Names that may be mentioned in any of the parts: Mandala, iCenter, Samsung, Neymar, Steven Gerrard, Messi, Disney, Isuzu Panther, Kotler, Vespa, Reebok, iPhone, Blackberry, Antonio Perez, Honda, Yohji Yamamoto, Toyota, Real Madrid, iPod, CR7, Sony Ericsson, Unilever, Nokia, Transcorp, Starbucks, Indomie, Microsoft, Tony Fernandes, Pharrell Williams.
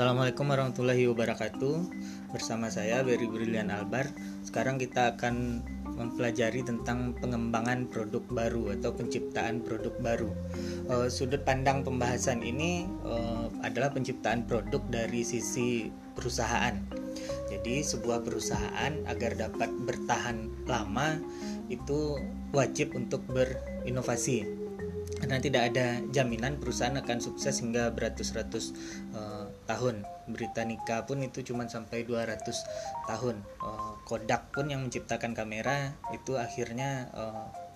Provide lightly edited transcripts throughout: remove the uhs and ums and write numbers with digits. Assalamualaikum warahmatullahi wabarakatuh. Bersama saya Berry Brilliant Albar. Sekarang kita akan mempelajari tentang pengembangan produk baru atau penciptaan produk baru. Sudut pandang pembahasan ini adalah penciptaan produk dari sisi perusahaan. Jadi sebuah perusahaan agar dapat bertahan lama itu wajib untuk berinovasi, karena tidak ada jaminan perusahaan akan sukses hingga beratus-ratus tahun. Britannica pun itu cuma sampai 200 tahun. Kodak pun yang menciptakan kamera itu akhirnya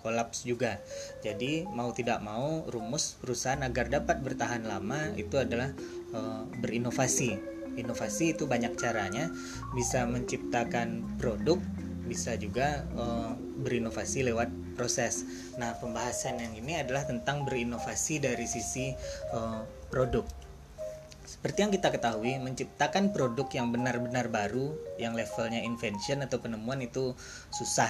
kolaps juga. Jadi mau tidak mau rumus perusahaan agar dapat bertahan lama itu adalah berinovasi. Inovasi itu banyak caranya, bisa menciptakan produk, bisa juga berinovasi lewat proses. Nah, pembahasan yang ini adalah tentang berinovasi dari sisi produk. Seperti yang kita ketahui, menciptakan produk yang benar-benar baru, yang levelnya invention atau penemuan itu susah.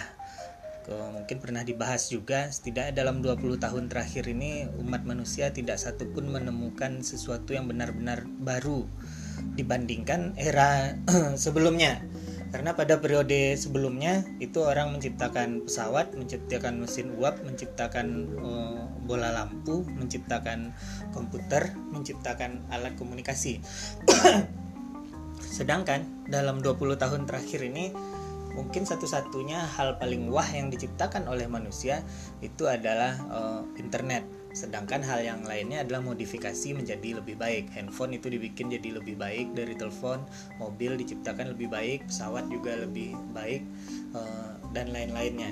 Mungkin pernah dibahas juga, setidaknya dalam 20 tahun terakhir ini umat manusia tidak satu pun menemukan sesuatu yang benar-benar baru dibandingkan era sebelumnya. Karena pada periode sebelumnya itu orang menciptakan pesawat, menciptakan mesin uap, menciptakan bola lampu, menciptakan komputer, menciptakan alat komunikasi. Sedangkan dalam 20 tahun terakhir ini mungkin satu-satunya hal paling wah yang diciptakan oleh manusia itu adalah internet. Sedangkan hal yang lainnya adalah modifikasi menjadi lebih baik. Handphone itu dibikin jadi lebih baik dari telepon, mobil diciptakan lebih baik, pesawat juga lebih baik, dan lain-lainnya.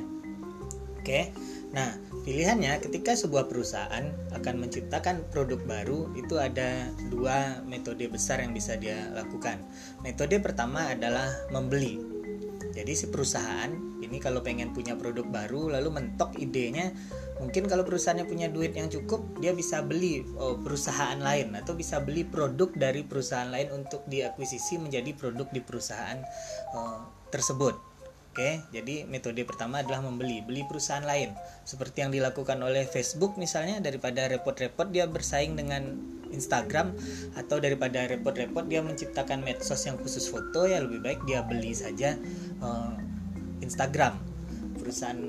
Oke. Nah, pilihannya ketika sebuah perusahaan akan menciptakan produk baru itu ada dua metode besar yang bisa dia lakukan. Metode pertama adalah membeli. Jadi si perusahaan ini kalau pengen punya produk baru lalu mentok idenya, mungkin kalau perusahaannya punya duit yang cukup dia bisa beli perusahaan lain atau bisa beli produk dari perusahaan lain untuk diakuisisi menjadi produk di perusahaan tersebut. Oke, jadi metode pertama adalah membeli perusahaan lain, seperti yang dilakukan oleh Facebook misalnya. Daripada repot-repot dia bersaing dengan Instagram, atau daripada repot-repot dia menciptakan medsos yang khusus foto, ya lebih baik dia beli saja Instagram. Perusahaan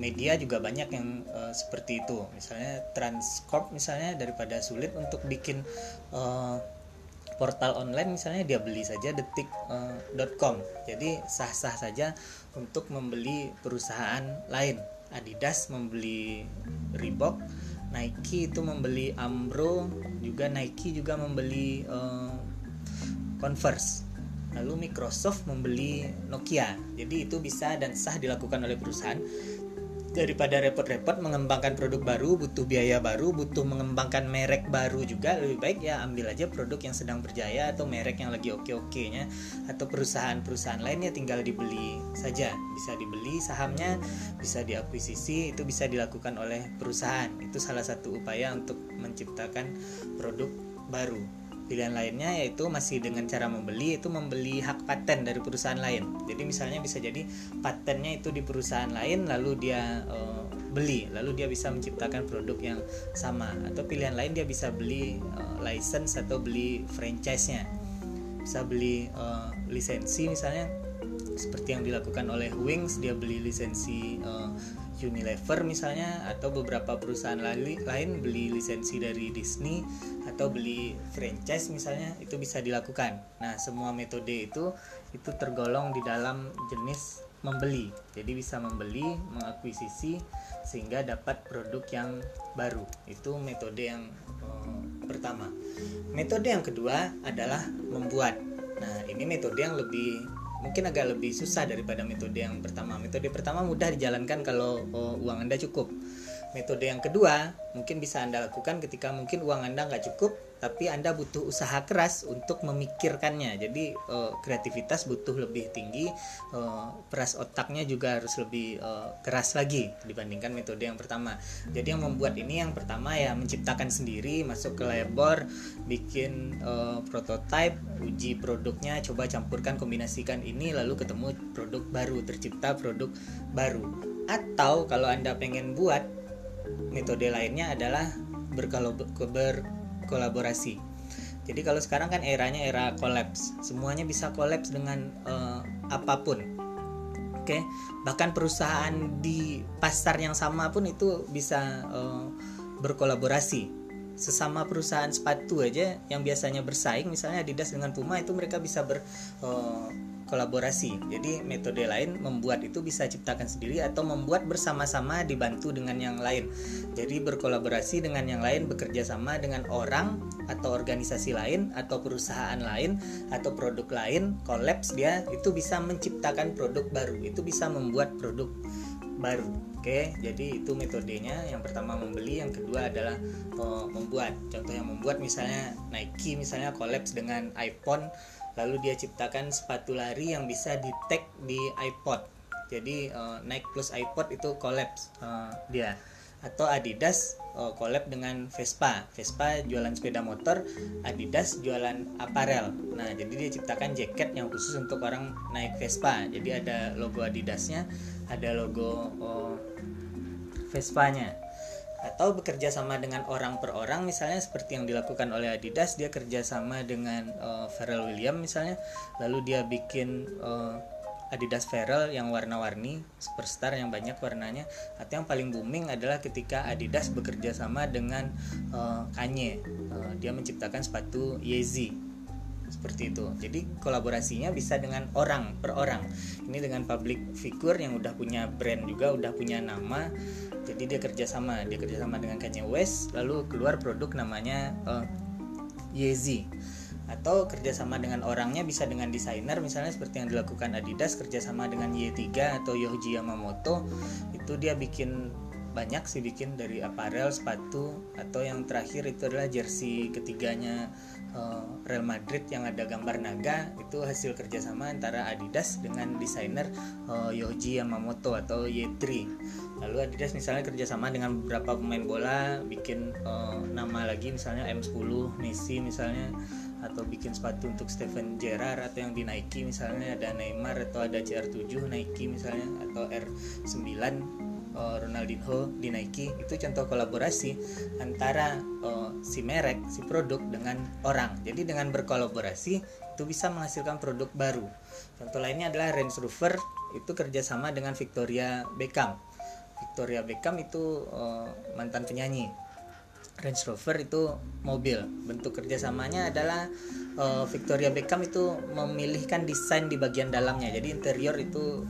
media juga banyak yang seperti itu, misalnya Transcorp misalnya. Daripada sulit untuk bikin portal online misalnya, dia beli saja detik.com. Jadi sah-sah saja untuk membeli perusahaan lain. Adidas membeli Reebok, Nike itu membeli Ambro, juga Nike juga membeli Converse, lalu Microsoft membeli Nokia. Jadi itu bisa dan sah dilakukan oleh perusahaan. Daripada repot-repot mengembangkan produk baru, butuh biaya baru, butuh mengembangkan merek baru juga, lebih baik ya ambil aja produk yang sedang berjaya atau merek yang lagi oke-okenya, atau perusahaan-perusahaan lainnya tinggal dibeli saja. Bisa dibeli sahamnya, bisa diakuisisi, itu bisa dilakukan oleh perusahaan. Itu salah satu upaya untuk menciptakan produk baru. Pilihan lainnya yaitu masih dengan cara membeli, itu membeli hak paten dari perusahaan lain. Jadi misalnya bisa jadi patennya itu di perusahaan lain lalu dia beli, lalu dia bisa menciptakan produk yang sama. Atau pilihan lain dia bisa beli license atau beli franchise-nya. Bisa beli lisensi misalnya, seperti yang dilakukan oleh Wings, dia beli lisensi Unilever misalnya, atau beberapa perusahaan lain beli lisensi dari Disney atau beli franchise misalnya, itu bisa dilakukan. Nah, semua metode itu tergolong di dalam jenis membeli. Jadi bisa membeli, mengakuisisi sehingga dapat produk yang baru. Itu metode yang pertama. Metode yang kedua adalah membuat. Nah, ini metode yang mungkin agak lebih susah daripada metode yang pertama. Metode pertama mudah dijalankan kalau uang Anda cukup. Metode yang kedua mungkin bisa Anda lakukan ketika mungkin uang Anda nggak cukup, tapi Anda butuh usaha keras untuk memikirkannya. Jadi kreativitas butuh lebih tinggi, peras otaknya juga harus lebih keras lagi dibandingkan metode yang pertama. Jadi yang membuat ini yang pertama ya menciptakan sendiri, masuk ke labor, bikin prototipe, uji produknya, coba campurkan, kombinasikan ini, lalu ketemu produk baru, tercipta produk baru. Atau kalau Anda pengen buat, metode lainnya adalah berkolaborasi. Jadi kalau sekarang kan eranya era collapse, semuanya bisa collapse dengan apapun. Oke, bahkan perusahaan di pasar yang sama pun itu bisa berkolaborasi. Sesama perusahaan sepatu aja yang biasanya bersaing, misalnya Adidas dengan Puma, itu mereka bisa berkolaborasi. Jadi metode lain membuat itu bisa ciptakan sendiri atau membuat bersama-sama dibantu dengan yang lain. Jadi berkolaborasi dengan yang lain, bekerja sama dengan orang atau organisasi lain atau perusahaan lain atau produk lain, collapse dia, itu bisa menciptakan produk baru, itu bisa membuat produk baru. Oke, jadi itu metodenya. Yang pertama membeli, yang kedua adalah membuat. Contoh yang membuat misalnya Nike misalnya collapse dengan iPhone, lalu dia ciptakan sepatu lari yang bisa di tag di iPod. Jadi Nike plus iPod itu collapse dia. Atau Adidas collab dengan Vespa. Vespa jualan sepeda motor, Adidas jualan apparel. Nah, jadi dia ciptakan jaket yang khusus untuk orang naik Vespa. Jadi ada logo Adidasnya, ada logo Vespanya. Atau bekerja sama dengan orang per orang, misalnya seperti yang dilakukan oleh Adidas, dia kerja sama dengan Pharrell Williams misalnya, lalu dia bikin Adidas Pharrell yang warna-warni, superstar yang banyak warnanya. Atau yang paling booming adalah ketika Adidas bekerja sama dengan Kanye, dia menciptakan sepatu Yeezy, seperti itu. Jadi kolaborasinya bisa dengan orang per orang. Ini dengan public figure yang udah punya brand juga, udah punya nama. Jadi dia kerjasama dengan Kanye West, lalu keluar produk namanya Yeezy. Atau kerjasama dengan orangnya bisa dengan desainer, misalnya seperti yang dilakukan Adidas kerjasama dengan Y3 atau Yohji Yamamoto. Itu dia bikin banyak sih, bikin dari apparel, sepatu, atau yang terakhir itu adalah jersey ketiganya Real Madrid yang ada gambar naga. Itu hasil kerjasama antara Adidas dengan desainer Yohji Yamamoto atau Y3. Lalu Adidas misalnya kerjasama dengan beberapa pemain bola, bikin nama lagi misalnya M10 Messi misalnya, atau bikin sepatu untuk Steven Gerrard. Atau yang di Nike misalnya ada Neymar, atau ada CR7 Nike misalnya, atau R9 Ronaldinho di Nike. Itu contoh kolaborasi antara si merek, si produk dengan orang. Jadi dengan berkolaborasi itu bisa menghasilkan produk baru. Contoh lainnya adalah Range Rover, itu kerjasama dengan Victoria Beckham. Victoria Beckham itu mantan penyanyi. Range Rover itu mobil. Bentuk kerjasamanya adalah Victoria Beckham itu memilihkan desain di bagian dalamnya. Jadi interior itu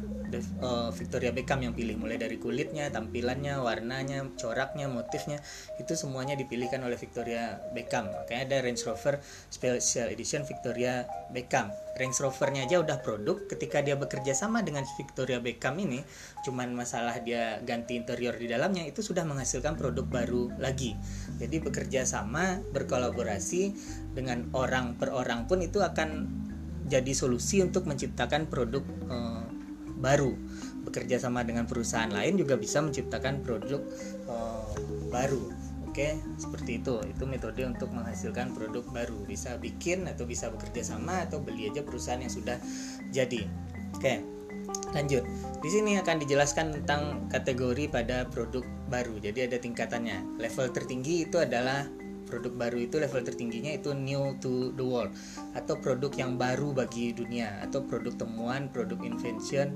Victoria Beckham yang pilih, mulai dari kulitnya, tampilannya, warnanya, coraknya, motifnya, itu semuanya dipilihkan oleh Victoria Beckham. Makanya ada Range Rover Special Edition Victoria Beckham. Range Rovernya aja udah produk. Ketika dia bekerja sama dengan Victoria Beckham ini, cuman masalah dia ganti interior di dalamnya, itu sudah menghasilkan produk baru lagi. Jadi bekerja sama, berkolaborasi dengan orang per orang pun itu akan jadi solusi untuk menciptakan produk baru. Bekerja sama dengan perusahaan lain juga bisa menciptakan produk baru. Oke, seperti itu. Itu metode untuk menghasilkan produk baru. Bisa bikin atau bisa bekerja sama atau beli aja perusahaan yang sudah jadi. Oke, lanjut. Di sini akan dijelaskan tentang kategori pada produk baru. Jadi ada tingkatannya. Level tertinggi itu adalah produk baru, itu level tertingginya itu new to the world, atau produk yang baru bagi dunia, atau produk temuan, produk invention,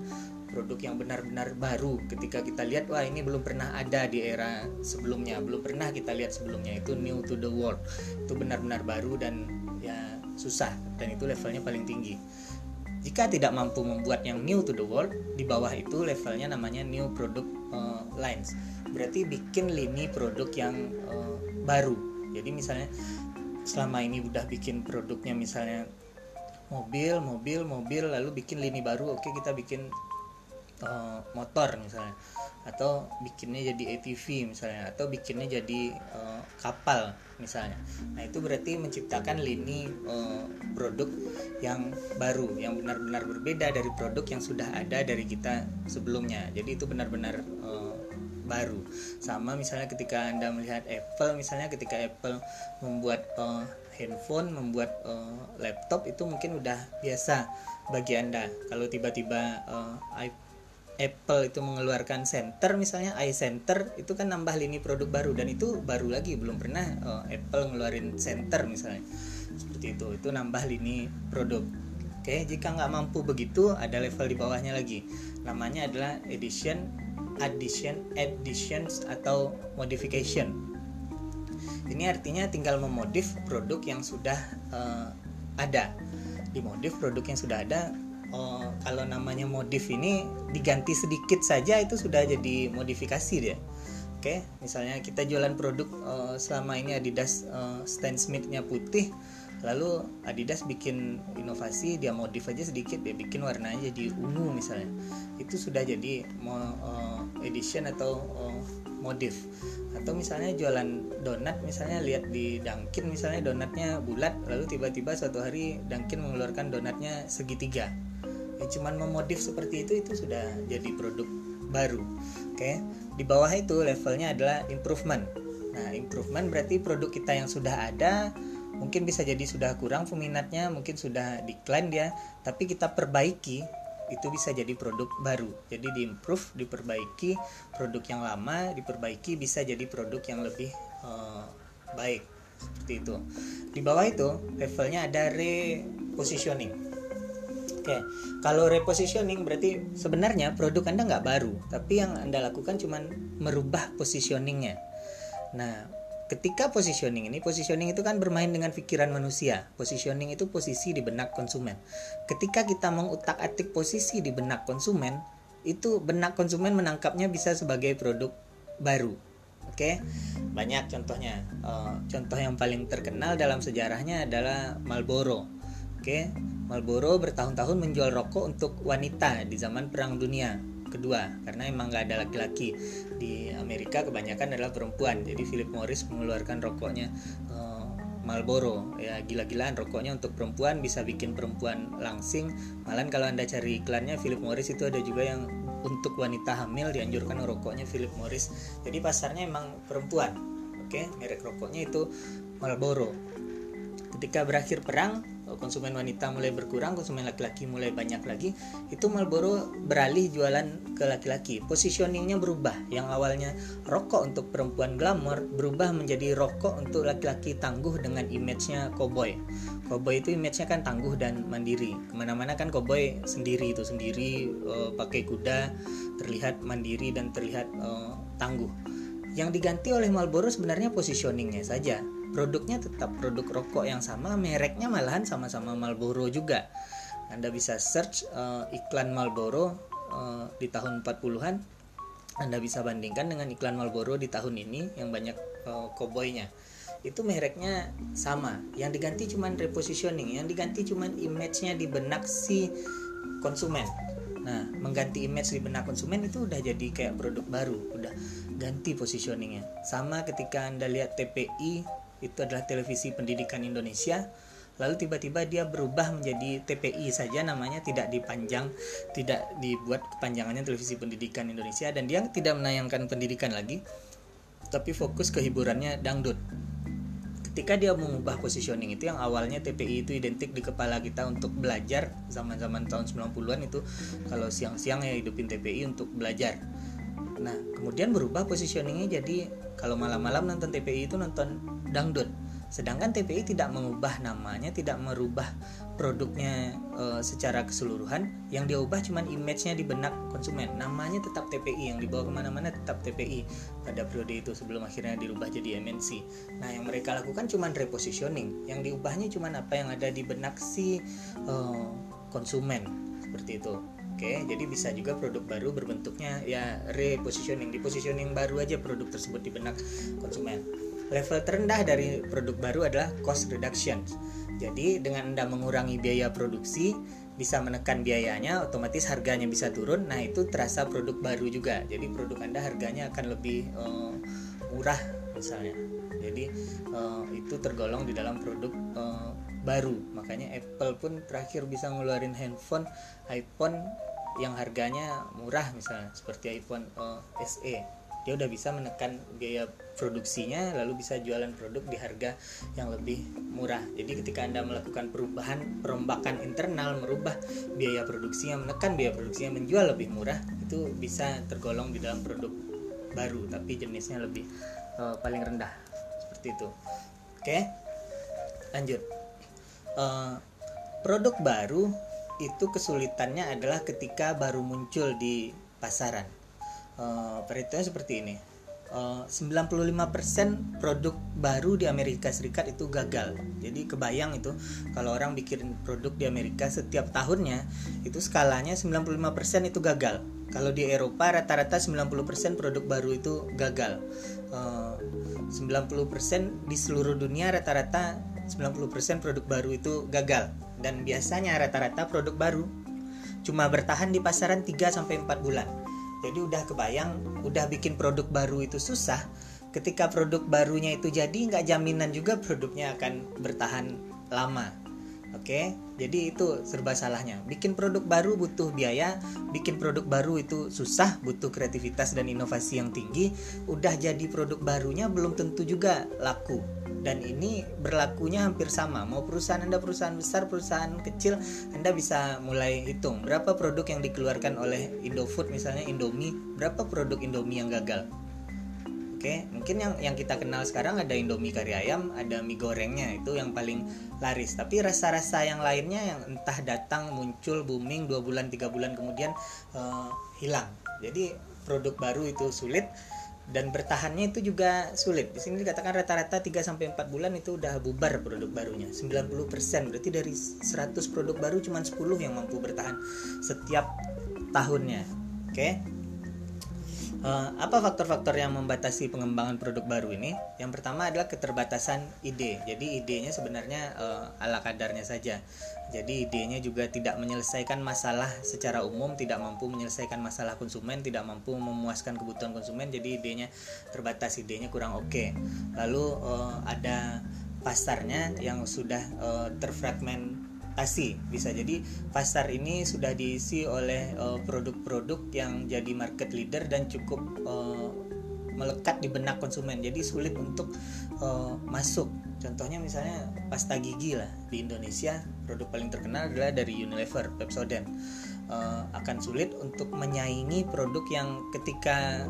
produk yang benar-benar baru. Ketika kita lihat, wah ini belum pernah ada di era sebelumnya, belum pernah kita lihat sebelumnya, itu new to the world, itu benar-benar baru dan ya susah, dan itu levelnya paling tinggi. Jika tidak mampu membuat yang new to the world, di bawah itu levelnya namanya new product lines. Berarti bikin lini produk yang baru. Jadi misalnya selama ini udah bikin produknya misalnya mobil, lalu bikin lini baru, oke kita bikin motor misalnya, atau bikinnya jadi ATV misalnya, atau bikinnya jadi kapal misalnya. Nah itu berarti menciptakan lini produk yang baru, yang benar-benar berbeda dari produk yang sudah ada dari kita sebelumnya. Jadi itu benar-benar baru. Sama misalnya ketika Anda melihat Apple, misalnya ketika Apple membuat handphone, membuat laptop, itu mungkin udah biasa bagi Anda. Kalau tiba-tiba Apple itu mengeluarkan center misalnya, iCenter, itu kan nambah lini produk baru, dan itu baru lagi, belum pernah Apple ngeluarin center misalnya. seperti itu nambah lini produk. Oke, jika nggak mampu begitu, ada level di bawahnya lagi, namanya adalah additions atau modification. Ini artinya tinggal memodif produk yang sudah ada. Dimodif produk yang sudah ada, kalau namanya modif ini diganti sedikit saja itu sudah jadi modifikasi dia. Oke, misalnya kita jualan produk selama ini Adidas Stan Smith-nya putih, lalu Adidas bikin inovasi, dia modif aja sedikit, dia bikin warnanya jadi ungu misalnya. Itu sudah jadi edition atau modif. Atau misalnya jualan donat, misalnya lihat di Dunkin, misalnya donatnya bulat, lalu tiba-tiba suatu hari Dunkin mengeluarkan donatnya segitiga. Ya, cuman memodif seperti itu sudah jadi produk baru. Oke. Di bawah itu levelnya adalah improvement. Nah, improvement berarti produk kita yang sudah ada mungkin bisa jadi sudah kurang peminatnya, mungkin sudah decline dia, tapi kita perbaiki, itu bisa jadi produk baru. Jadi diimprove, diperbaiki, produk yang lama diperbaiki bisa jadi produk yang lebih baik, seperti itu. Di bawah itu levelnya ada repositioning. Oke, kalau repositioning berarti sebenarnya produk Anda nggak baru, tapi yang Anda lakukan cuma merubah positioningnya. Nah, ketika positioning itu kan bermain dengan pikiran manusia. Positioning itu posisi di benak konsumen. Ketika kita mengutak-atik posisi di benak konsumen, itu benak konsumen menangkapnya bisa sebagai produk baru. Oke, banyak contohnya. Contoh yang paling terkenal dalam sejarahnya adalah Marlboro. Oke, Marlboro bertahun-tahun menjual rokok untuk wanita di zaman Perang Dunia Kedua, karena emang nggak ada laki-laki di Amerika, kebanyakan adalah perempuan. Jadi Philip Morris mengeluarkan rokoknya Marlboro, ya gila-gilaan rokoknya untuk perempuan, bisa bikin perempuan langsing. Malahan kalau Anda cari iklannya Philip Morris itu ada juga yang untuk wanita hamil dianjurkan rokoknya Philip Morris. Jadi pasarnya emang perempuan. Oke, merek rokoknya itu Marlboro. Ketika berakhir perang, konsumen wanita mulai berkurang, konsumen laki-laki mulai banyak lagi. Itu Marlboro beralih jualan ke laki-laki. Positioningnya berubah. Yang awalnya rokok untuk perempuan glamor berubah menjadi rokok untuk laki-laki tangguh dengan image-nya cowboy. Cowboy itu image-nya kan tangguh dan mandiri. Kemana-mana kan cowboy sendiri, pakai kuda, terlihat mandiri dan terlihat tangguh. Yang diganti oleh Marlboro sebenarnya positioningnya saja. Produknya tetap produk rokok yang sama, mereknya malahan sama-sama Marlboro juga. Anda bisa search iklan Marlboro di tahun 40-an. Anda bisa bandingkan dengan iklan Marlboro di tahun ini yang banyak cowboy-nya. Itu mereknya sama. Yang diganti cuman repositioning, yang diganti cuman image-nya di benak si konsumen. Nah, mengganti image di benak konsumen itu udah jadi kayak produk baru, udah ganti positioningnya. Sama ketika Anda lihat TPI, itu adalah Televisi Pendidikan Indonesia, lalu tiba-tiba dia berubah menjadi TPI saja namanya, tidak dipanjang, tidak dibuat kepanjangannya Televisi Pendidikan Indonesia, dan dia tidak menayangkan pendidikan lagi, tapi fokus ke hiburannya dangdut. Ketika dia mengubah positioning itu, yang awalnya TPI itu identik di kepala kita untuk belajar, zaman-zaman tahun 90-an itu kalau siang-siang ya hidupin TPI untuk belajar. Nah, kemudian berubah positioningnya jadi kalau malam-malam nonton TPI itu nonton dangdut. Sedangkan TPI tidak mengubah namanya, tidak merubah produknya secara keseluruhan. Yang dia ubah cuma image-nya di benak konsumen. Namanya tetap TPI, yang dibawa kemana-mana tetap TPI pada periode itu sebelum akhirnya dirubah jadi MNC. Nah, yang mereka lakukan cuma repositioning. Yang diubahnya cuma apa yang ada di benak si konsumen, seperti itu. Oke, jadi bisa juga produk baru berbentuknya ya repositioning. Di-positioning baru aja produk tersebut di benak konsumen. Level terendah dari produk baru adalah cost reduction. Jadi dengan Anda mengurangi biaya produksi, bisa menekan biayanya, otomatis harganya bisa turun. Nah, itu terasa produk baru juga. Jadi produk Anda harganya akan lebih murah misalnya. Jadi itu tergolong di dalam produk baru. Makanya Apple pun terakhir bisa ngeluarin handphone iPhone yang harganya murah misalnya, seperti iPhone SE. Dia udah bisa menekan biaya produksinya, lalu bisa jualan produk di harga yang lebih murah. Jadi ketika Anda melakukan perubahan, perombakan internal, merubah biaya produksinya, menekan biaya produksinya, menjual lebih murah, itu bisa tergolong di dalam produk baru, tapi jenisnya lebih paling rendah, seperti itu. Oke, lanjut. produk baru itu kesulitannya adalah ketika baru muncul di pasaran. Perhitungannya seperti ini. 95% produk baru di Amerika Serikat itu gagal. Jadi kebayang itu kalau orang bikin produk di Amerika setiap tahunnya itu skalanya 95% itu gagal. Kalau di Eropa rata-rata 90% produk baru itu gagal. 90% di seluruh dunia rata-rata 90% produk baru itu gagal. Dan biasanya rata-rata produk baru cuma bertahan di pasaran 3-4 bulan. Jadi udah kebayang, udah bikin produk baru itu susah. Ketika produk barunya itu jadi, nggak jaminan juga produknya akan bertahan lama. Oke, jadi itu serba salahnya. Bikin produk baru butuh biaya, bikin produk baru itu susah, butuh kreativitas dan inovasi yang tinggi. Udah jadi produk barunya belum tentu juga laku. Dan ini berlakunya hampir sama. Mau perusahaan Anda perusahaan besar, perusahaan kecil, Anda bisa mulai hitung berapa produk yang dikeluarkan oleh Indofood, misalnya Indomie, berapa produk Indomie yang gagal. Oke, mungkin yang kita kenal sekarang ada Indomie kari ayam, ada mie gorengnya, itu yang paling laris. Tapi rasa-rasa yang lainnya yang entah datang, muncul, booming 2 bulan, 3 bulan kemudian hilang. Jadi produk baru itu sulit. Dan bertahannya itu juga sulit. Di sini dikatakan rata-rata 3-4 bulan itu udah bubar produk barunya. 90%, berarti dari 100 produk baru cuma 10 yang mampu bertahan setiap tahunnya. Oke. Apa faktor-faktor yang membatasi pengembangan produk baru ini? Yang pertama adalah keterbatasan ide. Jadi idenya sebenarnya ala kadarnya saja. Jadi idenya juga tidak menyelesaikan masalah secara umum, tidak mampu menyelesaikan masalah konsumen, tidak mampu memuaskan kebutuhan konsumen. Jadi idenya terbatas, idenya kurang oke. Lalu ada pasarnya yang sudah terfragmentasi. Bisa jadi pasar ini sudah diisi oleh produk-produk yang jadi market leader dan cukup melekat di benak konsumen. Jadi sulit untuk masuk. Contohnya misalnya pasta gigi lah. Di Indonesia produk paling terkenal adalah dari Unilever, Pepsodent. Akan sulit untuk menyaingi produk yang ketika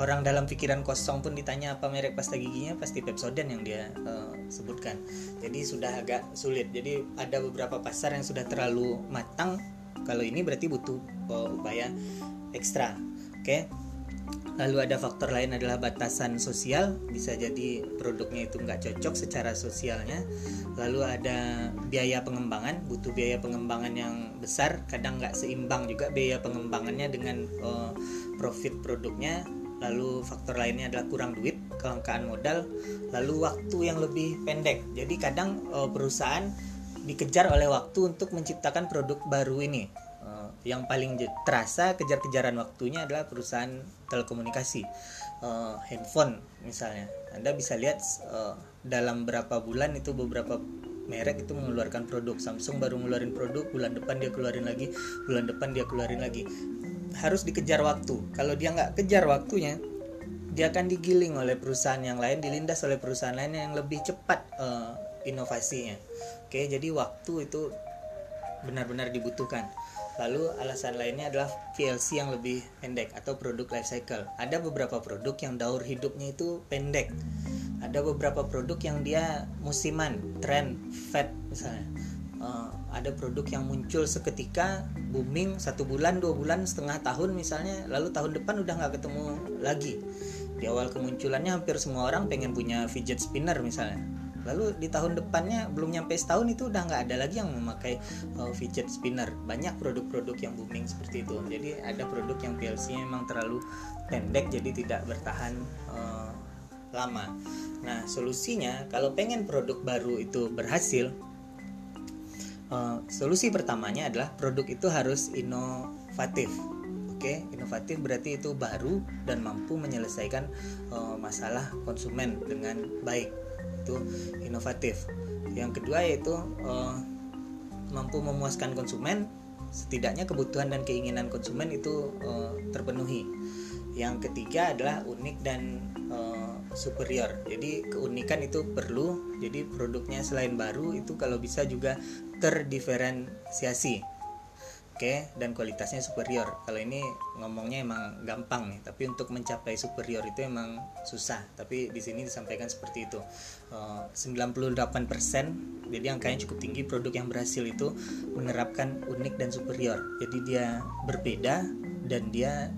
orang dalam pikiran kosong pun ditanya apa merek pasta giginya, pasti Pepsodent yang dia sebutkan. Jadi sudah agak sulit. Jadi ada beberapa pasar yang sudah terlalu matang. Kalau ini berarti butuh upaya ekstra. Oke. Lalu ada faktor lain adalah batasan sosial. Bisa jadi produknya itu nggak cocok secara sosialnya. Lalu ada biaya pengembangan. Butuh biaya pengembangan yang besar. Kadang nggak seimbang juga biaya pengembangannya dengan profit produknya. Lalu faktor lainnya adalah kurang duit, kelangkaan modal, lalu waktu yang lebih pendek. Jadi kadang perusahaan dikejar oleh waktu untuk menciptakan produk baru ini. Yang paling terasa kejar-kejaran waktunya adalah perusahaan telekomunikasi. Handphone misalnya. Anda bisa lihat dalam berapa bulan itu beberapa merek itu mengeluarkan produk. Samsung baru ngeluarin produk, bulan depan dia keluarin lagi, bulan depan dia keluarin lagi. Harus dikejar waktu. Kalau dia nggak kejar waktunya, dia akan digiling oleh perusahaan yang lain, dilindas oleh perusahaan lain yang lebih cepat inovasinya. Oke, jadi waktu itu benar-benar dibutuhkan. Lalu alasan lainnya adalah VLC yang lebih pendek atau produk life cycle. Ada beberapa produk yang daur hidupnya itu pendek. Ada beberapa produk yang dia musiman, tren, fad misalnya. Ada produk yang muncul seketika booming 1 bulan, 2 bulan, setengah tahun misalnya, lalu tahun depan udah nggak ketemu lagi. Di awal kemunculannya hampir semua orang pengen punya fidget spinner misalnya, lalu di tahun depannya belum nyampe setahun itu udah nggak ada lagi yang memakai fidget spinner. Banyak produk-produk yang booming seperti itu. Jadi ada produk yang PLC-nya memang terlalu pendek, jadi tidak bertahan lama. Nah, solusinya kalau pengen produk baru itu berhasil, solusi pertamanya adalah produk itu harus inovatif. Oke, inovatif berarti itu baru dan mampu menyelesaikan masalah konsumen dengan baik. Itu inovatif. Yang kedua yaitu mampu memuaskan konsumen, setidaknya kebutuhan dan keinginan konsumen itu terpenuhi. Yang ketiga adalah unik dan superior. Jadi keunikan itu perlu. Jadi produknya selain baru itu kalau bisa juga terdiferensiasi. oke, dan kualitasnya superior. Kalau ini ngomongnya emang gampang nih, tapi untuk mencapai superior itu emang susah. Tapi di sini disampaikan seperti itu. 98%, jadi angkanya cukup tinggi, produk yang berhasil itu menerapkan unik dan superior. Jadi dia berbeda dan dia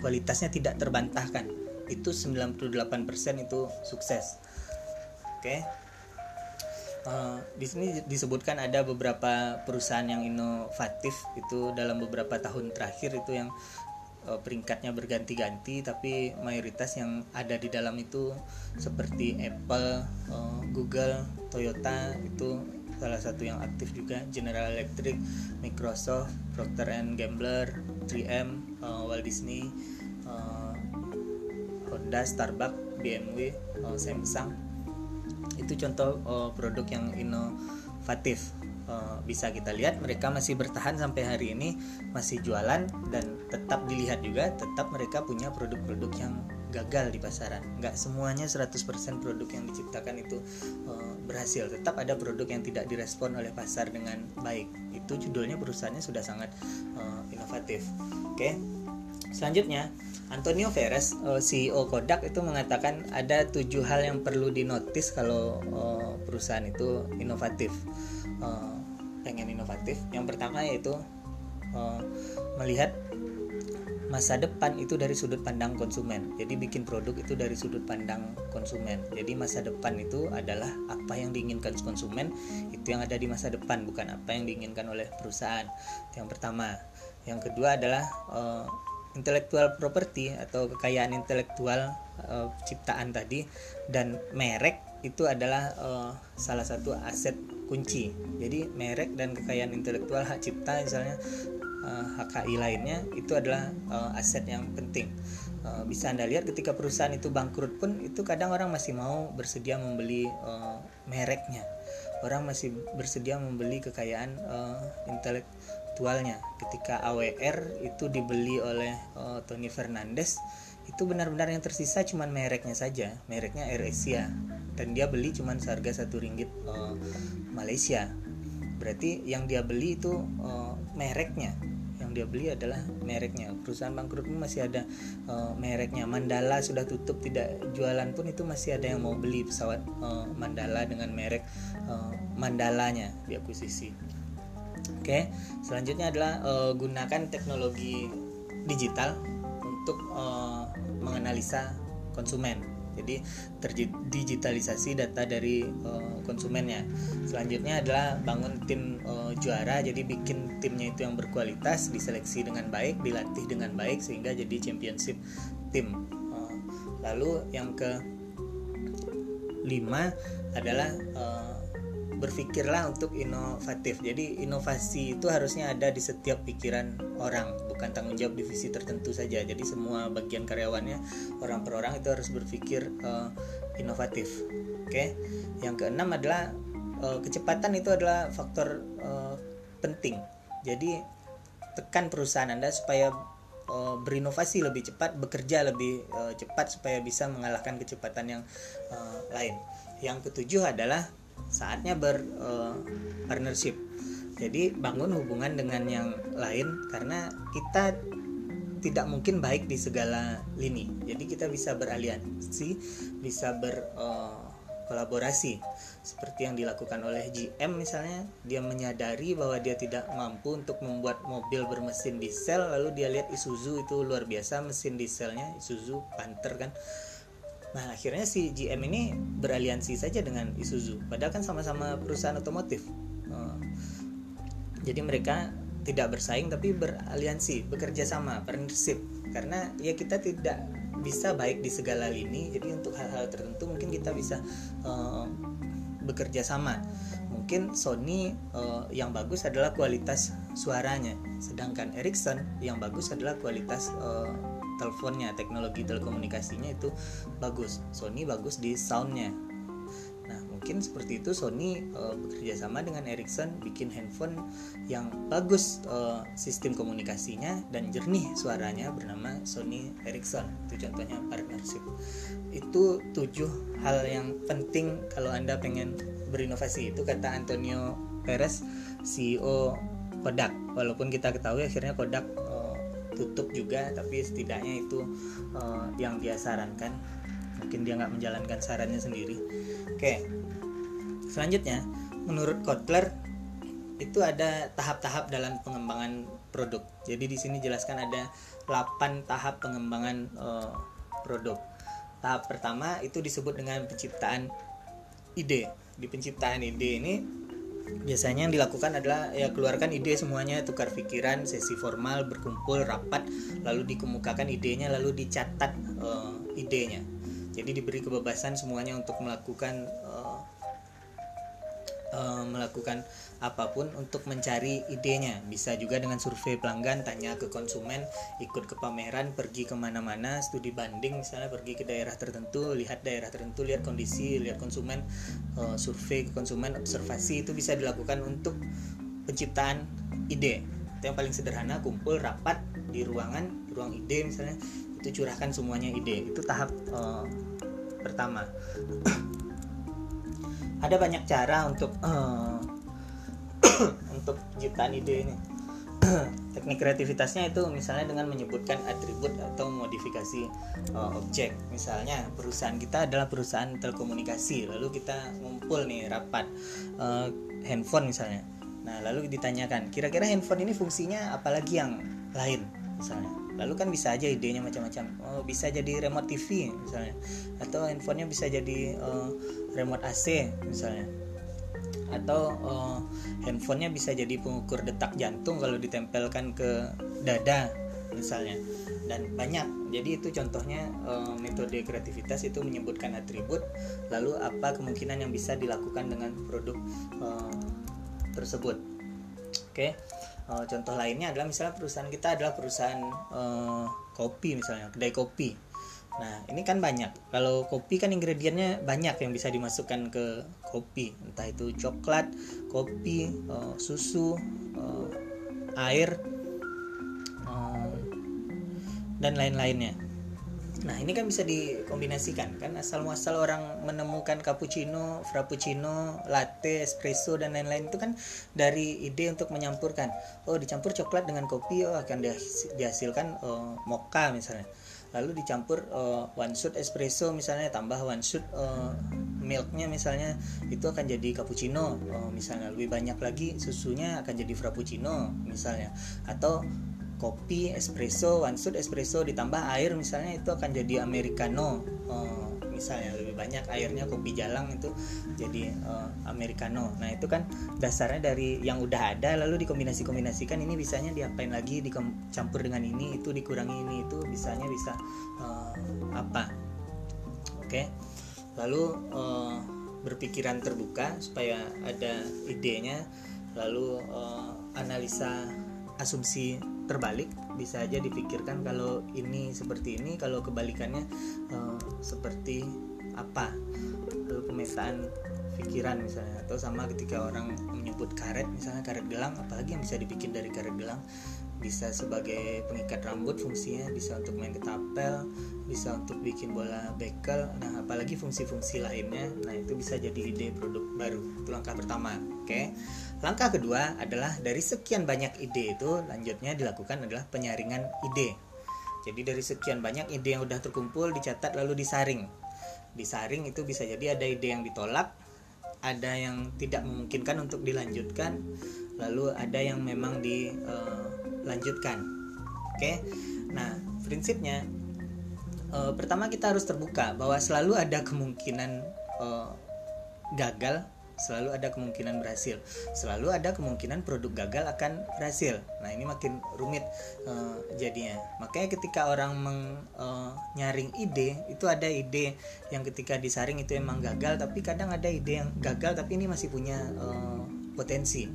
kualitasnya tidak terbantahkan. Itu 98% itu sukses. Oke. Di sini disebutkan ada beberapa perusahaan yang inovatif itu dalam beberapa tahun terakhir itu yang peringkatnya berganti-ganti, tapi mayoritas yang ada di dalam itu seperti Apple, Google, Toyota itu salah satu yang aktif juga, General Electric, Microsoft, Procter & Gamble, GM, Walt Disney, Honda, Starbucks, BMW, Samsung. Itu contoh produk yang inovatif. Bisa kita lihat mereka masih bertahan sampai hari ini, masih jualan, dan tetap dilihat juga, tetap mereka punya produk-produk yang gagal di pasaran. Nggak semuanya 100% produk yang diciptakan itu berhasil. Tetap ada produk yang tidak direspon oleh pasar dengan baik. Itu judulnya perusahaannya sudah sangat inovatif. Oke. Selanjutnya, Antonio Perez, CEO Kodak, itu mengatakan ada 7 hal yang perlu dinotis kalau perusahaan itu inovatif, pengen inovatif. Yang pertama yaitu melihat masa depan itu dari sudut pandang konsumen. Jadi bikin produk itu dari sudut pandang konsumen. Jadi masa depan itu adalah apa yang diinginkan konsumen, itu yang ada di masa depan, bukan apa yang diinginkan oleh perusahaan. Itu yang pertama. Yang kedua adalah intellectual property atau kekayaan intelektual ciptaan tadi, dan merek itu adalah salah satu aset kunci. Jadi merek dan kekayaan intelektual, hak cipta misalnya, HKI lainnya, itu adalah aset yang penting. Bisa Anda lihat ketika perusahaan itu bangkrut pun, itu kadang orang masih mau bersedia membeli mereknya. Orang masih bersedia membeli kekayaan intelektual jualnya. Ketika AWR itu dibeli oleh Tony Fernandes, itu benar-benar yang tersisa cuman mereknya saja, mereknya Air Asia, dan dia beli cuman seharga 1 ringgit Malaysia. Berarti yang dia beli itu mereknya. Yang dia beli adalah mereknya. Perusahaan bangkrut pun masih ada mereknya. Mandala sudah tutup, tidak jualan pun itu masih ada yang mau beli pesawat Mandala dengan merek Mandalanya diakuisisi. Oke, selanjutnya adalah gunakan teknologi digital untuk menganalisa konsumen. Jadi digitalisasi data dari konsumennya. Selanjutnya adalah bangun tim juara. Jadi bikin timnya itu yang berkualitas, diseleksi dengan baik, dilatih dengan baik, sehingga jadi championship tim. Lalu yang ke-5 adalah berpikirlah untuk inovatif. Jadi inovasi itu harusnya ada di setiap pikiran orang, bukan tanggung jawab divisi tertentu saja. Jadi semua bagian karyawannya, orang per orang itu harus berpikir inovatif. Oke. Yang ke-6 adalah kecepatan itu adalah faktor penting. Jadi tekan perusahaan Anda supaya berinovasi lebih cepat, bekerja lebih cepat supaya bisa mengalahkan kecepatan yang lain. Yang ke-7 adalah saatnya berpartnership. Jadi bangun hubungan dengan yang lain, karena kita tidak mungkin baik di segala lini. Jadi kita bisa beraliansi, bisa berkolaborasi, seperti yang dilakukan oleh GM misalnya. Dia menyadari bahwa dia tidak mampu untuk membuat mobil bermesin diesel, lalu dia lihat Isuzu itu luar biasa mesin dieselnya, Isuzu Panther kan. Nah, akhirnya si GM ini beraliansi saja dengan Isuzu, padahal kan sama-sama perusahaan otomotif. Jadi mereka tidak bersaing tapi beraliansi, bekerja sama, partnership. Karena ya kita tidak bisa baik di segala lini, jadi untuk hal-hal tertentu mungkin kita bisa bekerja sama. Mungkin Sony yang bagus adalah kualitas suaranya, sedangkan Ericsson yang bagus adalah kualitas teleponnya, teknologi telekomunikasinya itu bagus. Sony bagus di soundnya. Nah, mungkin seperti itu Sony bekerja sama dengan Ericsson, bikin handphone yang bagus sistem komunikasinya dan jernih suaranya, bernama Sony Ericsson. Itu contohnya partnership. Itu 7 hal yang penting kalau Anda pengen berinovasi. Itu kata Antonio Perez, CEO Kodak, walaupun kita ketahui akhirnya Kodak tutup juga, tapi setidaknya itu yang dia sarankan. Mungkin dia nggak menjalankan sarannya sendiri. Oke. Selanjutnya, menurut Kotler itu ada tahap-tahap dalam pengembangan produk. Jadi di sini jelaskan ada 8 tahap pengembangan produk. Tahap pertama itu disebut dengan penciptaan ide. Di penciptaan ide ini biasanya yang dilakukan adalah ya keluarkan ide semuanya, tukar pikiran, sesi formal, berkumpul, rapat, lalu dikemukakan idenya, lalu dicatat idenya. Jadi diberi kebebasan semuanya untuk melakukan apapun untuk mencari idenya. Bisa juga dengan survei pelanggan, tanya ke konsumen, ikut ke pameran, pergi kemana-mana, studi banding, misalnya pergi ke daerah tertentu, lihat daerah tertentu, lihat kondisi, lihat konsumen, survei ke konsumen, observasi. Itu bisa dilakukan untuk penciptaan ide. Itu yang paling sederhana, kumpul, rapat di ruangan, ruang ide misalnya, itu curahkan semuanya ide. Itu tahap pertama. Ada banyak cara untuk untuk ciptaan ide ini. Teknik kreativitasnya itu misalnya dengan menyebutkan atribut atau modifikasi objek. Misalnya perusahaan kita adalah perusahaan telekomunikasi, lalu kita ngumpul nih rapat handphone misalnya. Nah, lalu ditanyakan, kira-kira handphone ini fungsinya apalagi yang lain misalnya. Lalu kan bisa aja idenya macam-macam. Oh, bisa jadi remote TV misalnya, atau handphonenya bisa jadi remote AC misalnya, atau handphonenya bisa jadi pengukur detak jantung kalau ditempelkan ke dada misalnya, dan banyak. Jadi itu contohnya metode kreativitas itu menyebutkan atribut, lalu apa kemungkinan yang bisa dilakukan dengan produk tersebut. Oke. Contoh lainnya adalah misalnya perusahaan kita adalah perusahaan kopi misalnya, kedai kopi. Nah, ini kan banyak. Kalau kopi kan ingredientnya banyak yang bisa dimasukkan ke kopi. Entah itu coklat, kopi, susu, air, dan lain-lainnya. Nah, ini kan bisa dikombinasikan kan, asal-muasal orang menemukan cappuccino, frappuccino, latte, espresso dan lain-lain. Itu kan dari ide untuk menyampurkan. Oh, dicampur coklat dengan kopi, oh akan dihasilkan mocha misalnya. Lalu dicampur one shot espresso misalnya, tambah one shot milknya misalnya, itu akan jadi cappuccino. Misalnya lebih banyak lagi susunya akan jadi frappuccino misalnya, atau kopi espresso, one shot espresso ditambah air misalnya, itu akan jadi americano misalnya, lebih banyak airnya, kopi jalang itu jadi americano. Nah, itu kan dasarnya dari yang udah ada, lalu dikombinasi-kombinasikan. Ini bisanya diapain lagi, dicampur dengan ini, itu dikurangi ini, itu bisanya bisa apa. Oke. Lalu berpikiran terbuka supaya ada idenya, lalu analisa asumsi terbalik. Bisa aja dipikirkan kalau ini seperti ini, kalau kebalikannya seperti apa. Lalu pemetaan pikiran misalnya, atau sama ketika orang menyebut karet misalnya, karet gelang, apalagi yang bisa dibikin dari karet gelang. Bisa sebagai pengikat rambut fungsinya, bisa untuk main ketapel, bisa untuk bikin bola bekel, nah apalagi fungsi-fungsi lainnya. Nah, itu bisa jadi ide produk baru. Itu langkah pertama. Oke. Langkah kedua adalah dari sekian banyak ide itu, lanjutnya dilakukan adalah penyaringan ide. Jadi dari sekian banyak ide yang udah terkumpul, dicatat lalu disaring. Disaring itu bisa jadi ada ide yang ditolak, ada yang tidak memungkinkan untuk dilanjutkan, lalu ada yang memang dilanjutkan. Oke. Nah, prinsipnya pertama kita harus terbuka bahwa selalu ada kemungkinan gagal, selalu ada kemungkinan berhasil, selalu ada kemungkinan produk gagal akan berhasil. Nah, ini makin rumit jadinya. Makanya ketika orang nyaring ide, itu ada ide yang ketika disaring itu emang gagal, tapi kadang ada ide yang gagal tapi ini masih punya potensi.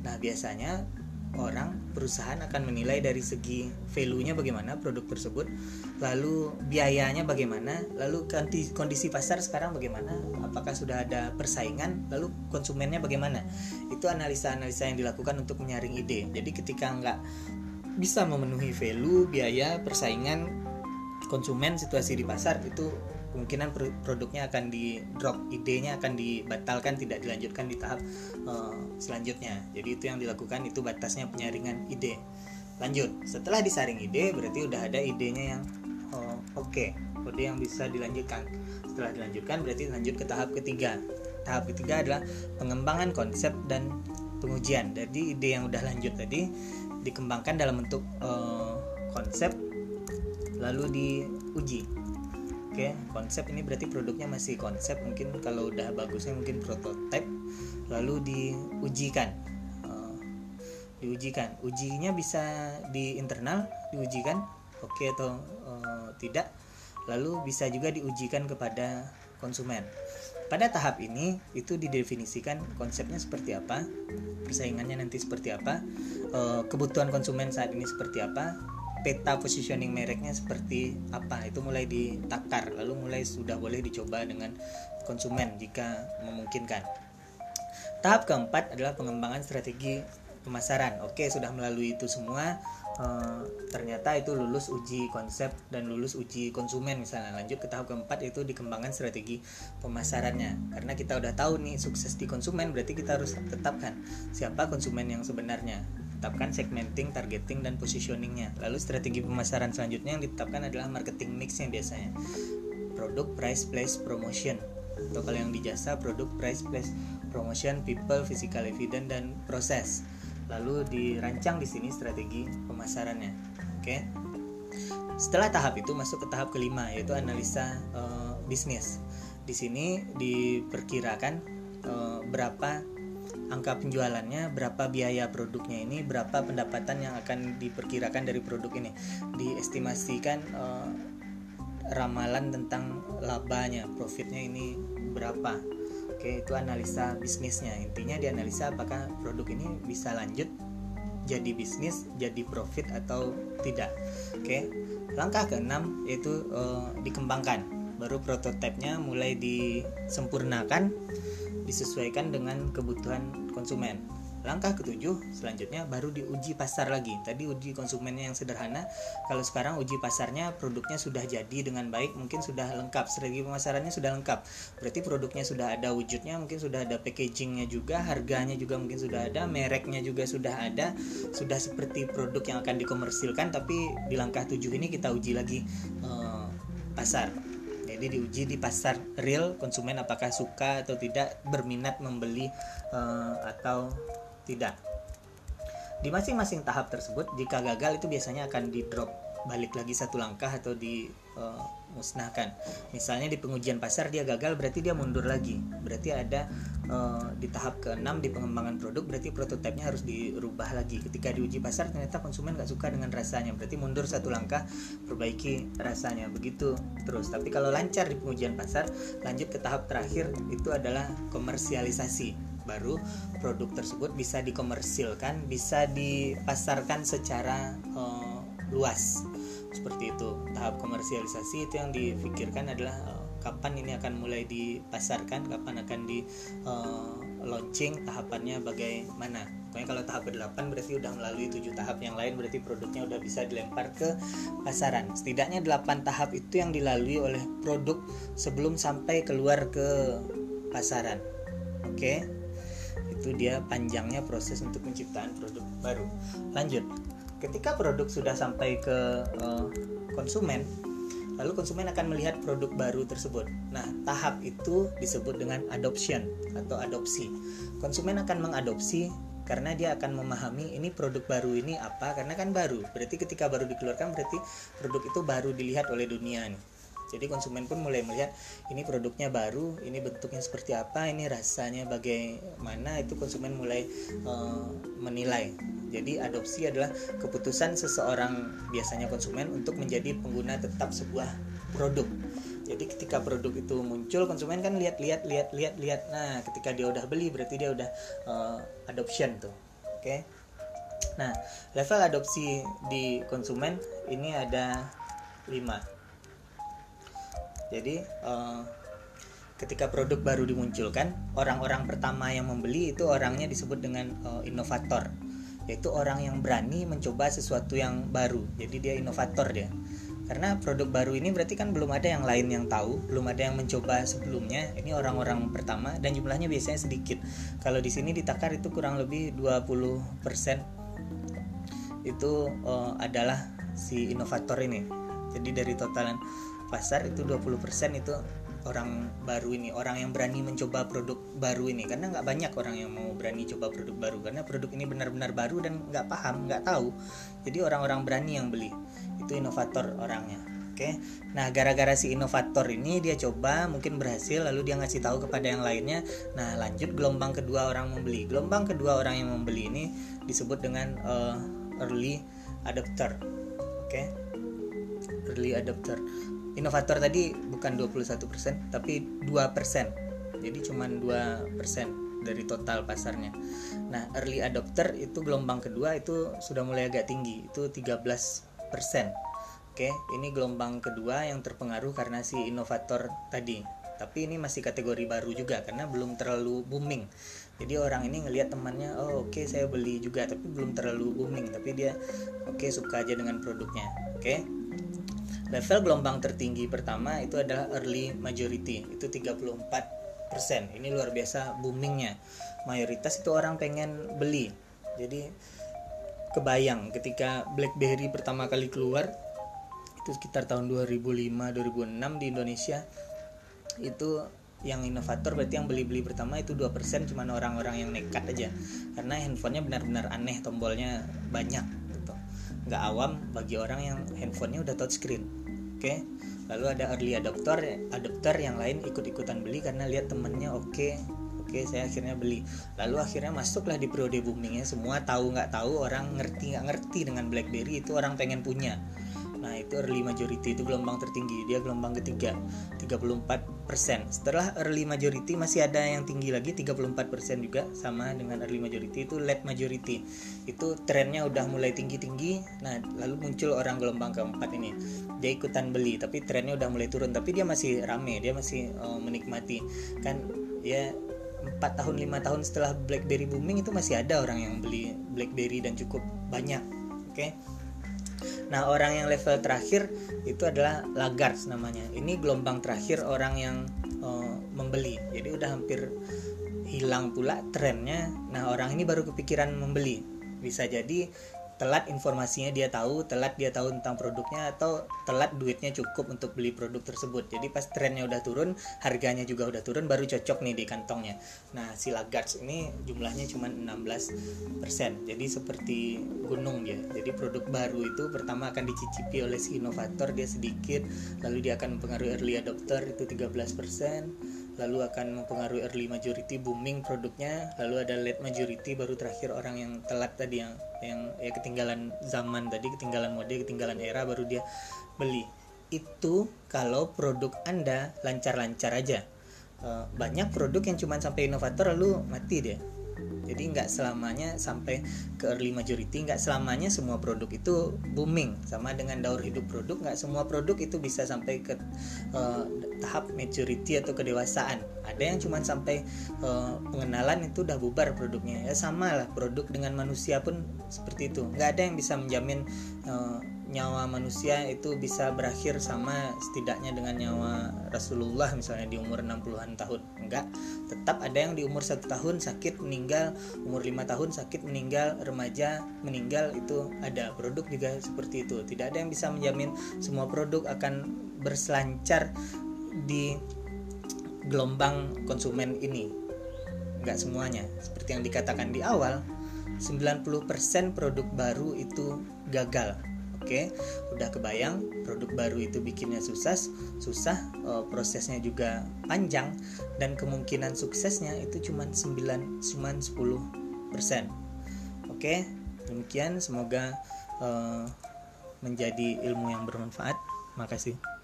Nah, biasanya orang, perusahaan akan menilai dari segi value-nya bagaimana produk tersebut, lalu biayanya bagaimana, lalu kondisi pasar sekarang bagaimana, apakah sudah ada persaingan, lalu konsumennya bagaimana. Itu analisa-analisa yang dilakukan untuk menyaring ide. Jadi ketika nggak bisa memenuhi value, biaya, persaingan, konsumen, situasi di pasar, itu kemungkinan produknya akan di drop, idenya akan dibatalkan, tidak dilanjutkan di tahap selanjutnya. Jadi itu yang dilakukan, itu batasnya penyaringan ide. Lanjut, setelah disaring ide berarti udah ada idenya yang oke, ide yang bisa dilanjutkan. Setelah dilanjutkan berarti lanjut ke tahap ketiga. Tahap ketiga adalah pengembangan konsep dan pengujian. Jadi ide yang udah lanjut tadi dikembangkan dalam bentuk konsep, lalu diuji. Oke, konsep ini berarti produknya masih konsep, mungkin kalau udah bagusnya mungkin prototipe, lalu diujikan. Diujikan, ujinya bisa di internal diujikan, oke atau tidak, lalu bisa juga diujikan kepada konsumen. Pada tahap ini itu didefinisikan konsepnya seperti apa, persaingannya nanti seperti apa, kebutuhan konsumen saat ini seperti apa, peta positioning mereknya seperti apa, itu mulai ditakar, lalu mulai sudah boleh dicoba dengan konsumen jika memungkinkan. Tahap keempat adalah pengembangan strategi pemasaran. Oke, sudah melalui itu semua, ternyata itu lulus uji konsep dan lulus uji konsumen misalnya. Lanjut ke tahap keempat, yaitu dikembangkan strategi pemasarannya. Karena kita udah tahu nih sukses di konsumen, berarti kita harus tetapkan siapa konsumen yang sebenarnya, tetapkan segmenting, targeting, dan positioningnya. Lalu strategi pemasaran selanjutnya yang ditetapkan adalah marketing mixnya biasanya, produk, price, place, promotion. Atau kalau yang di jasa, produk, price, place, promotion, people, physical evidence, dan proses. Lalu dirancang di sini strategi pemasarannya. Oke. Setelah tahap itu masuk ke tahap kelima, yaitu analisa bisnis. Di sini diperkirakan berapa angka penjualannya, berapa biaya produknya ini, berapa pendapatan yang akan diperkirakan dari produk ini. Diestimasikan ramalan tentang labanya, profitnya ini berapa. Oke, itu analisa bisnisnya. Intinya dianalisa apakah produk ini bisa lanjut jadi bisnis, jadi profit atau tidak. Oke, langkah keenam yaitu dikembangkan. Baru prototipenya mulai disempurnakan, disesuaikan dengan kebutuhan konsumen. Langkah ketujuh selanjutnya baru diuji pasar lagi. Tadi uji konsumennya yang sederhana, kalau sekarang uji pasarnya, produknya sudah jadi dengan baik, mungkin sudah lengkap, strategi pemasarannya sudah lengkap, berarti produknya sudah ada wujudnya, mungkin sudah ada packagingnya juga, harganya juga mungkin sudah ada, mereknya juga sudah ada, sudah seperti produk yang akan dikomersilkan. Tapi di langkah tujuh ini kita uji lagi pasar. Jadi diuji di pasar real, konsumen apakah suka atau tidak, berminat membeli atau tidak. Di masing-masing tahap tersebut, jika gagal itu biasanya akan di drop, balik lagi satu langkah atau dimusnahkan. Misalnya di pengujian pasar dia gagal, berarti dia mundur lagi. Berarti ada di tahap ke-6 di pengembangan produk, berarti prototipenya harus dirubah lagi. Ketika diuji pasar ternyata konsumen gak suka dengan rasanya, berarti mundur satu langkah, perbaiki rasanya, begitu terus. Tapi kalau lancar di pengujian pasar, lanjut ke tahap terakhir, itu adalah komersialisasi. Baru produk tersebut bisa dikomersilkan, bisa dipasarkan secara luas. Seperti itu. Tahap komersialisasi itu yang dipikirkan adalah kapan ini akan mulai dipasarkan, kapan akan di launching, tahapannya bagaimana. Pokoknya kalau tahap ke-8 berarti udah melalui 7 tahap yang lain, berarti produknya udah bisa dilempar ke pasaran. Setidaknya 8 tahap itu yang dilalui oleh produk sebelum sampai keluar ke pasaran. Oke. Itu dia panjangnya proses untuk penciptaan produk baru. Lanjut, ketika produk sudah sampai ke konsumen, lalu konsumen akan melihat produk baru tersebut. Nah, tahap itu disebut dengan adoption atau adopsi. Konsumen akan mengadopsi karena dia akan memahami ini produk baru ini apa, karena kan baru. Berarti ketika baru dikeluarkan berarti produk itu baru dilihat oleh dunia nih. Jadi konsumen pun mulai melihat ini produknya baru, ini bentuknya seperti apa, ini rasanya bagaimana, itu konsumen mulai menilai. Jadi adopsi adalah keputusan seseorang, biasanya konsumen, untuk menjadi pengguna tetap sebuah produk. Jadi ketika produk itu muncul, konsumen kan lihat. Nah, ketika dia udah beli berarti dia udah adoption tuh. Oke. Nah, level adopsi di konsumen ini ada 5. Jadi ketika produk baru dimunculkan, orang-orang pertama yang membeli itu orangnya disebut dengan inovator, yaitu orang yang berani mencoba sesuatu yang baru. Jadi dia inovator dia. Karena produk baru ini berarti kan belum ada yang lain yang tahu, belum ada yang mencoba sebelumnya. Ini orang-orang pertama dan jumlahnya biasanya sedikit. Kalau di sini ditakar itu kurang lebih 20% itu adalah si inovator ini. Jadi dari totalan pasar itu 20% itu orang baru ini, orang yang berani mencoba produk baru ini. Karena nggak banyak orang yang mau berani coba produk baru, karena produk ini benar-benar baru dan nggak paham, nggak tahu. Jadi orang-orang berani yang beli. Itu inovator orangnya, oke. Nah, gara-gara si inovator ini dia coba, mungkin berhasil, lalu dia ngasih tahu kepada yang lainnya. Nah, lanjut gelombang kedua orang membeli. Gelombang kedua orang yang membeli ini disebut dengan early adopter, oke. Early adopter. Inovator tadi bukan 21%, tapi 2%. Jadi cuma 2% dari total pasarnya. Nah, early adopter itu gelombang kedua itu sudah mulai agak tinggi, itu 13%. Oke, ini gelombang kedua yang terpengaruh karena si inovator tadi. Tapi ini masih kategori baru juga karena belum terlalu booming. Jadi orang ini ngelihat temannya, oh oke, saya beli juga, tapi belum terlalu booming. Tapi dia oke, suka aja dengan produknya. Oke. Level gelombang tertinggi pertama itu adalah early majority, itu 34%. Ini luar biasa boomingnya. Mayoritas itu orang pengen beli. Jadi kebayang ketika Blackberry pertama kali keluar itu sekitar tahun 2005-2006 di Indonesia, itu yang inovator berarti yang beli-beli pertama itu 2%, cuma orang-orang yang nekat aja karena handphonenya benar-benar aneh, tombolnya banyak gitu. Nggak awam bagi orang yang handphonenya udah touchscreen, oke. Lalu ada early adopter yang lain ikut-ikutan beli karena lihat temennya oke, saya akhirnya beli. Lalu akhirnya masuklah di periode boomingnya, semua tahu nggak tahu, orang ngerti nggak ngerti dengan BlackBerry, itu orang pengen punya. Nah, itu early majority, itu gelombang tertinggi, dia gelombang ketiga, 34%. Setelah early majority masih ada yang tinggi lagi, 34% juga, sama dengan early majority, itu late majority. Itu trennya udah mulai tinggi-tinggi. Nah, lalu muncul orang gelombang keempat ini, dia ikutan beli, tapi trennya udah mulai turun, tapi dia masih rame, dia masih menikmati. Kan ya 4 tahun 5 tahun setelah BlackBerry booming itu masih ada orang yang beli BlackBerry dan cukup banyak, oke. Nah, orang yang level terakhir itu adalah laggards namanya. Ini gelombang terakhir orang yang membeli. Jadi udah hampir hilang pula trennya. Nah, orang ini baru kepikiran membeli. Bisa jadi telat informasinya dia tahu, telat dia tahu tentang produknya, atau telat duitnya cukup untuk beli produk tersebut. Jadi pas trennya udah turun, harganya juga udah turun, baru cocok nih di kantongnya. Nah, si laggards ini jumlahnya cuma 16%. Jadi seperti gunung dia. Jadi produk baru itu pertama akan dicicipi oleh si inovator, dia sedikit, lalu dia akan mempengaruhi early adopter itu 13%. Lalu akan mempengaruhi early majority, booming produknya, lalu ada late majority, baru terakhir orang yang telat tadi, yang ya ketinggalan zaman tadi, ketinggalan mode, ketinggalan era, baru dia beli. Itu kalau produk Anda lancar-lancar aja. Banyak produk yang cuma sampai inovator lalu mati dia. Jadi nggak selamanya sampai ke early majority, nggak selamanya semua produk itu booming. Sama dengan daur hidup produk, nggak semua produk itu bisa sampai ke tahap maturity atau kedewasaan. Ada yang cuma sampai pengenalan itu udah bubar produknya. Ya sama lah, produk dengan manusia pun seperti itu. Nggak ada yang bisa menjamin nyawa manusia itu bisa berakhir sama setidaknya dengan nyawa Rasulullah misalnya di umur 60-an tahun. Enggak, tetap ada yang di umur 1 tahun sakit meninggal, umur 5 tahun sakit meninggal, remaja meninggal, itu ada. Produk juga seperti itu. Tidak ada yang bisa menjamin semua produk akan berselancar di gelombang konsumen ini. Enggak semuanya. Seperti yang dikatakan di awal, 90% produk baru itu gagal. Oke, udah kebayang produk baru itu bikinnya susah, prosesnya juga panjang, dan kemungkinan suksesnya itu cuma 10%. Oke, demikian, semoga menjadi ilmu yang bermanfaat. Makasih.